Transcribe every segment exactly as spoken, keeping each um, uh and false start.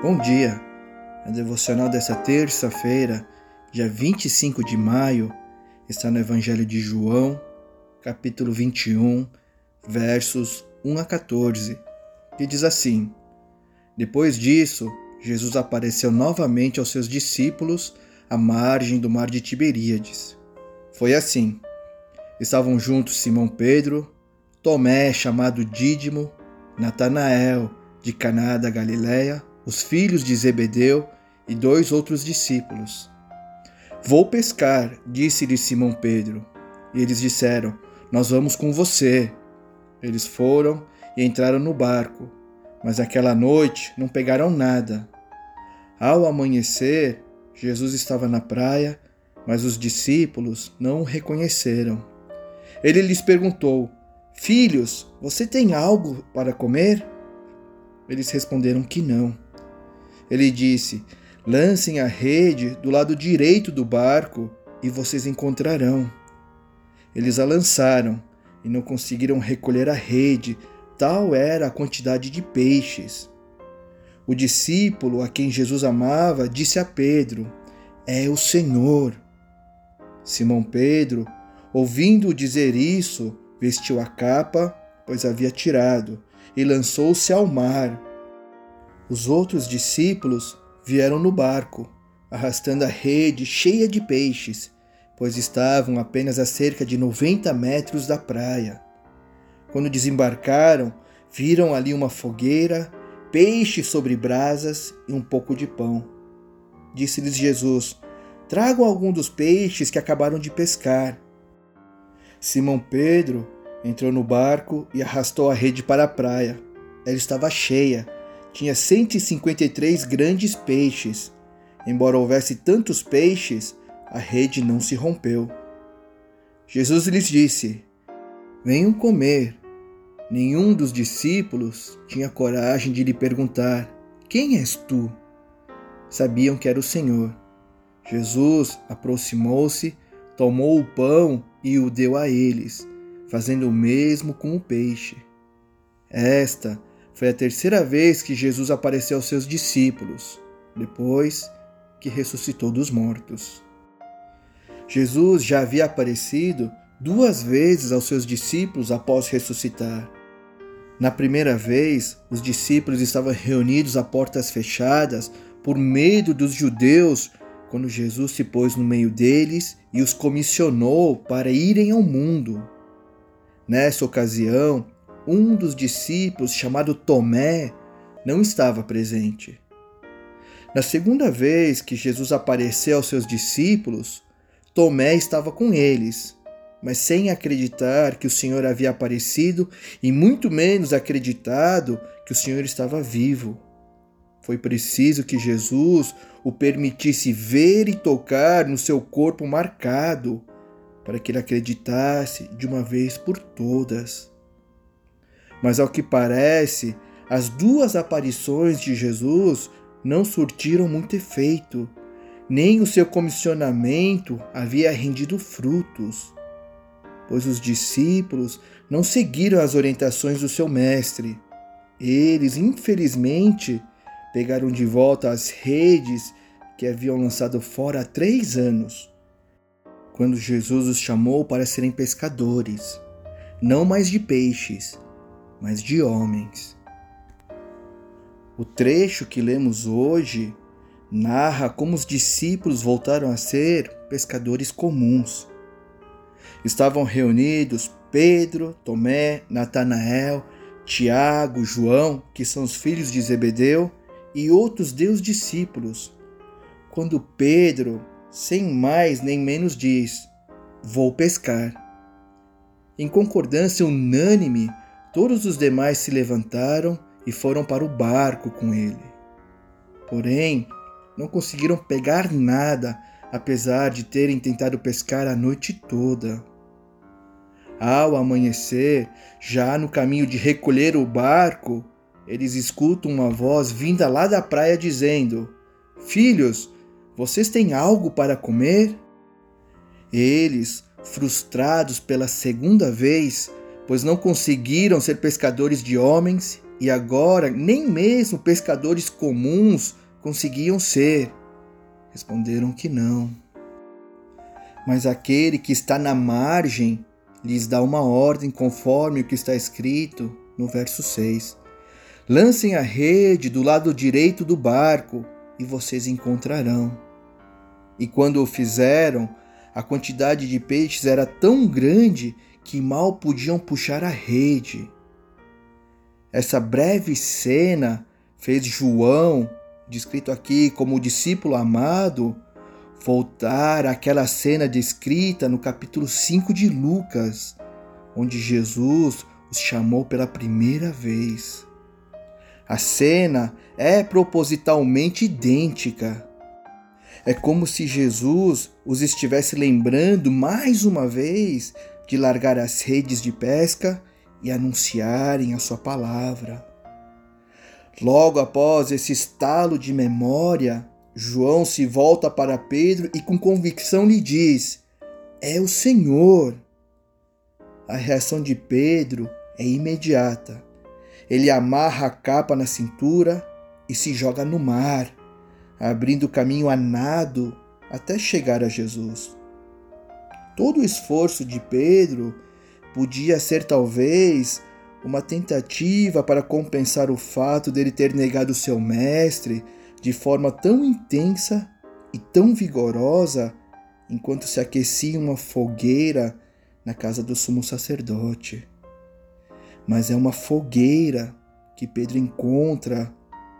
Bom dia! A devocional desta terça-feira, dia vinte e cinco de maio, está no Evangelho de João, capítulo vinte e um, versos um a quatorze, que diz assim: Depois disso, Jesus apareceu novamente aos seus discípulos à margem do mar de Tiberíades. Foi assim: estavam juntos Simão Pedro, Tomé, chamado Dídimo, Natanael, de Caná da Galileia, os filhos de Zebedeu e dois outros discípulos. Vou pescar, disse-lhe Simão Pedro. E eles disseram: Nós vamos com você. Eles foram e entraram no barco, mas aquela noite não pegaram nada. Ao amanhecer, Jesus estava na praia, mas os discípulos não o reconheceram. Ele lhes perguntou: Filhos, você tem algo para comer? Eles responderam que não. Ele disse: Lancem a rede do lado direito do barco e vocês encontrarão. Eles a lançaram e não conseguiram recolher a rede, tal era a quantidade de peixes. O discípulo a quem Jesus amava disse a Pedro: É o Senhor. Simão Pedro, ouvindo-o dizer isso, vestiu a capa, pois havia tirado, e lançou-se ao mar. Os outros discípulos vieram no barco, arrastando a rede cheia de peixes, pois estavam apenas a cerca de noventa metros da praia. Quando desembarcaram, viram ali uma fogueira, peixes sobre brasas e um pouco de pão. Disse-lhes Jesus: Tragam algum dos peixes que acabaram de pescar. Simão Pedro entrou no barco e arrastou a rede para a praia. Ela estava cheia. Tinha cento e cinquenta e três grandes peixes. Embora houvesse tantos peixes, a rede não se rompeu. Jesus lhes disse: Venham comer. Nenhum dos discípulos tinha coragem de lhe perguntar: Quem és tu? Sabiam que era o Senhor. Jesus aproximou-se, tomou o pão e o deu a eles, fazendo o mesmo com o peixe. Esta foi a terceira vez que Jesus apareceu aos seus discípulos, depois que ressuscitou dos mortos. Jesus já havia aparecido duas vezes aos seus discípulos após ressuscitar. Na primeira vez, os discípulos estavam reunidos a portas fechadas por medo dos judeus, quando Jesus se pôs no meio deles e os comissionou para irem ao mundo. Nessa ocasião, um dos discípulos, chamado Tomé, não estava presente. Na segunda vez que Jesus apareceu aos seus discípulos, Tomé estava com eles, mas sem acreditar que o Senhor havia aparecido e muito menos acreditado que o Senhor estava vivo. Foi preciso que Jesus o permitisse ver e tocar no seu corpo marcado, para que ele acreditasse de uma vez por todas. Mas, ao que parece, as duas aparições de Jesus não surtiram muito efeito, nem o seu comissionamento havia rendido frutos, pois os discípulos não seguiram as orientações do seu mestre. Eles, infelizmente, pegaram de volta as redes que haviam lançado fora há três anos, quando Jesus os chamou para serem pescadores, não mais de peixes, mas de homens. O trecho que lemos hoje narra como os discípulos voltaram a ser pescadores comuns. Estavam reunidos Pedro, Tomé, Natanael, Tiago, João, que são os filhos de Zebedeu, e outros deus discípulos, quando Pedro, sem mais nem menos, diz: Vou pescar. Em concordância unânime, todos os demais se levantaram e foram para o barco com ele. Porém, não conseguiram pegar nada, apesar de terem tentado pescar a noite toda. Ao amanhecer, já no caminho de recolher o barco, eles escutam uma voz vinda lá da praia dizendo: Filhos, vocês têm algo para comer? Eles, frustrados pela segunda vez, pois não conseguiram ser pescadores de homens, e agora nem mesmo pescadores comuns conseguiam ser. Responderam que não. Mas aquele que está na margem lhes dá uma ordem conforme o que está escrito no verso seis. Lancem a rede do lado direito do barco e vocês encontrarão. E quando o fizeram, a quantidade de peixes era tão grande que mal podiam puxar a rede. Essa breve cena fez João, descrito aqui como o discípulo amado, voltar àquela cena descrita no capítulo cinco de Lucas, onde Jesus os chamou pela primeira vez. A cena é propositalmente idêntica. É como se Jesus os estivesse lembrando mais uma vez de largar as redes de pesca e anunciarem a sua palavra. Logo após esse estalo de memória, João se volta para Pedro e com convicção lhe diz: "É o Senhor". A reação de Pedro é imediata. Ele amarra a capa na cintura e se joga no mar, abrindo caminho a nado até chegar a Jesus. Todo o esforço de Pedro podia ser talvez uma tentativa para compensar o fato dele ter negado seu mestre de forma tão intensa e tão vigorosa enquanto se aquecia uma fogueira na casa do sumo sacerdote. Mas é uma fogueira que Pedro encontra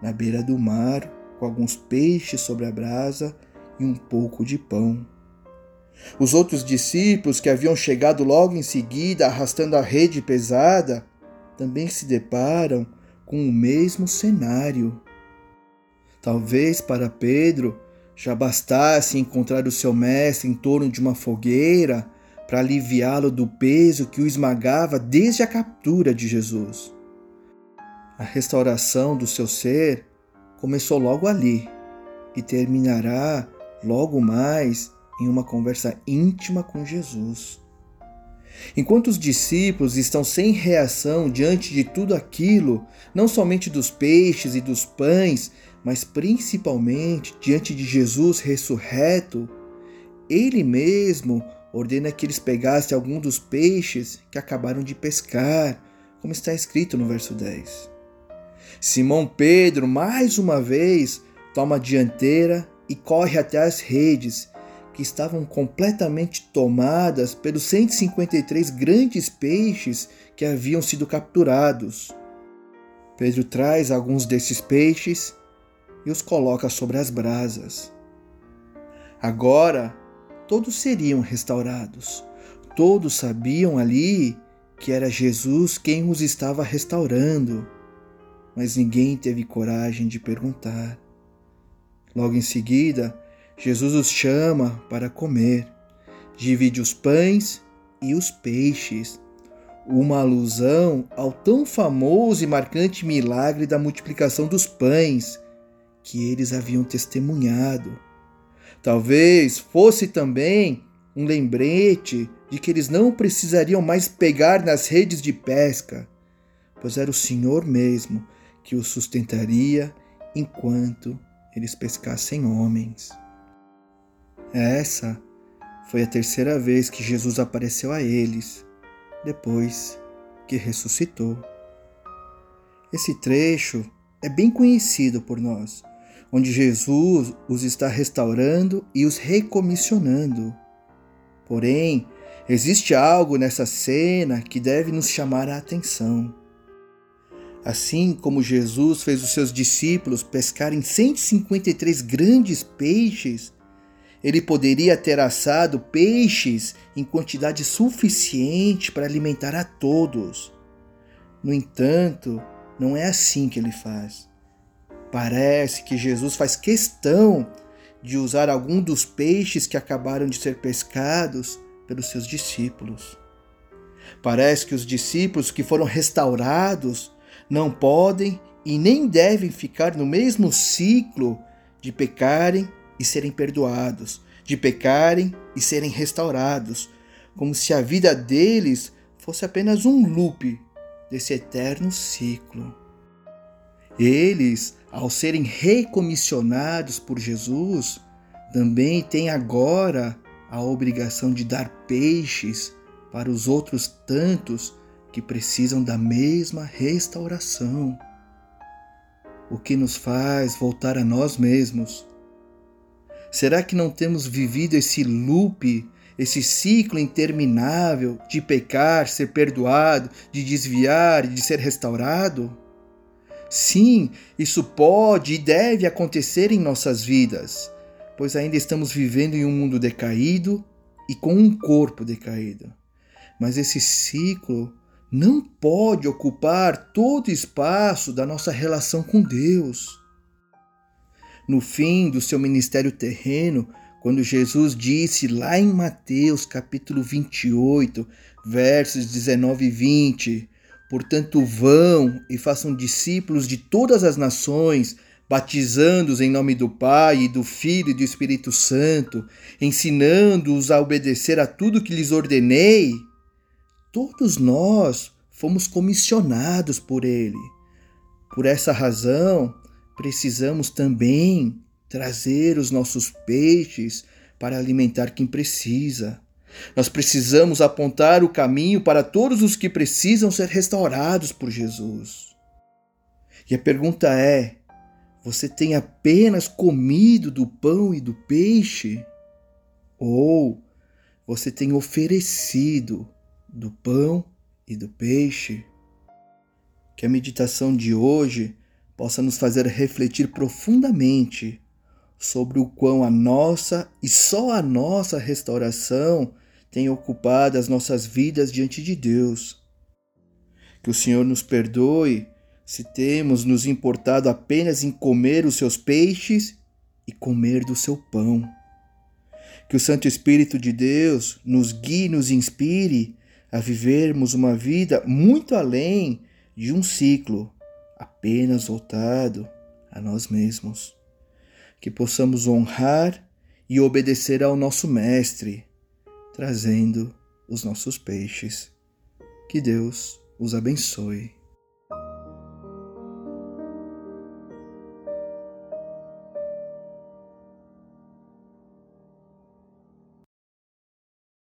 na beira do mar, com alguns peixes sobre a brasa e um pouco de pão. Os outros discípulos, que haviam chegado logo em seguida arrastando a rede pesada, também se deparam com o mesmo cenário. Talvez para Pedro já bastasse encontrar o seu mestre em torno de uma fogueira para aliviá-lo do peso que o esmagava desde a captura de Jesus. A restauração do seu ser começou logo ali e terminará logo mais em uma conversa íntima com Jesus. Enquanto os discípulos estão sem reação diante de tudo aquilo, não somente dos peixes e dos pães, mas principalmente diante de Jesus ressurreto, ele mesmo ordena que eles pegassem algum dos peixes que acabaram de pescar, como está escrito no verso dez. Simão Pedro, mais uma vez, toma a dianteira e corre até as redes, que estavam completamente tomadas pelos cento e cinquenta e três grandes peixes que haviam sido capturados. Pedro traz alguns desses peixes e os coloca sobre as brasas. Agora, todos seriam restaurados. Todos sabiam ali que era Jesus quem os estava restaurando, mas ninguém teve coragem de perguntar. Logo em seguida, Jesus os chama para comer, divide os pães e os peixes, uma alusão ao tão famoso e marcante milagre da multiplicação dos pães que eles haviam testemunhado. Talvez fosse também um lembrete de que eles não precisariam mais pegar nas redes de pesca, pois era o Senhor mesmo que os sustentaria enquanto eles pescassem homens. Essa foi a terceira vez que Jesus apareceu a eles, depois que ressuscitou. Esse trecho é bem conhecido por nós, onde Jesus os está restaurando e os recomissionando. Porém, existe algo nessa cena que deve nos chamar a atenção. Assim como Jesus fez os seus discípulos pescarem cento e cinquenta e três grandes peixes, ele poderia ter assado peixes em quantidade suficiente para alimentar a todos. No entanto, não é assim que ele faz. Parece que Jesus faz questão de usar algum dos peixes que acabaram de ser pescados pelos seus discípulos. Parece que os discípulos que foram restaurados não podem e nem devem ficar no mesmo ciclo de pecarem e serem perdoados, de pecarem e serem restaurados, como se a vida deles fosse apenas um loop desse eterno ciclo. Eles, ao serem recomissionados por Jesus, também têm agora a obrigação de dar peixes para os outros tantos que precisam da mesma restauração. O que nos faz voltar a nós mesmos? Será que não temos vivido esse loop, esse ciclo interminável de pecar, ser perdoado, de desviar e de ser restaurado? Sim, isso pode e deve acontecer em nossas vidas, pois ainda estamos vivendo em um mundo decaído e com um corpo decaído. Mas esse ciclo não pode ocupar todo o espaço da nossa relação com Deus. No fim do seu ministério terreno, quando Jesus disse lá em Mateus capítulo vinte e oito, versos dezenove e vinte, portanto vão e façam discípulos de todas as nações, batizando-os em nome do Pai, e do Filho e do Espírito Santo, ensinando-os a obedecer a tudo que lhes ordenei, todos nós fomos comissionados por Ele. Por essa razão, precisamos também trazer os nossos peixes para alimentar quem precisa. Nós precisamos apontar o caminho para todos os que precisam ser restaurados por Jesus. E a pergunta é: você tem apenas comido do pão e do peixe? Ou você tem oferecido do pão e do peixe? Que a meditação de hoje possa nos fazer refletir profundamente sobre o quão a nossa e só a nossa restauração tem ocupado as nossas vidas diante de Deus. Que o Senhor nos perdoe se temos nos importado apenas em comer os seus peixes e comer do seu pão. Que o Santo Espírito de Deus nos guie e nos inspire a vivermos uma vida muito além de um ciclo apenas voltado a nós mesmos. Que possamos honrar e obedecer ao nosso Mestre, trazendo os nossos peixes. Que Deus os abençoe.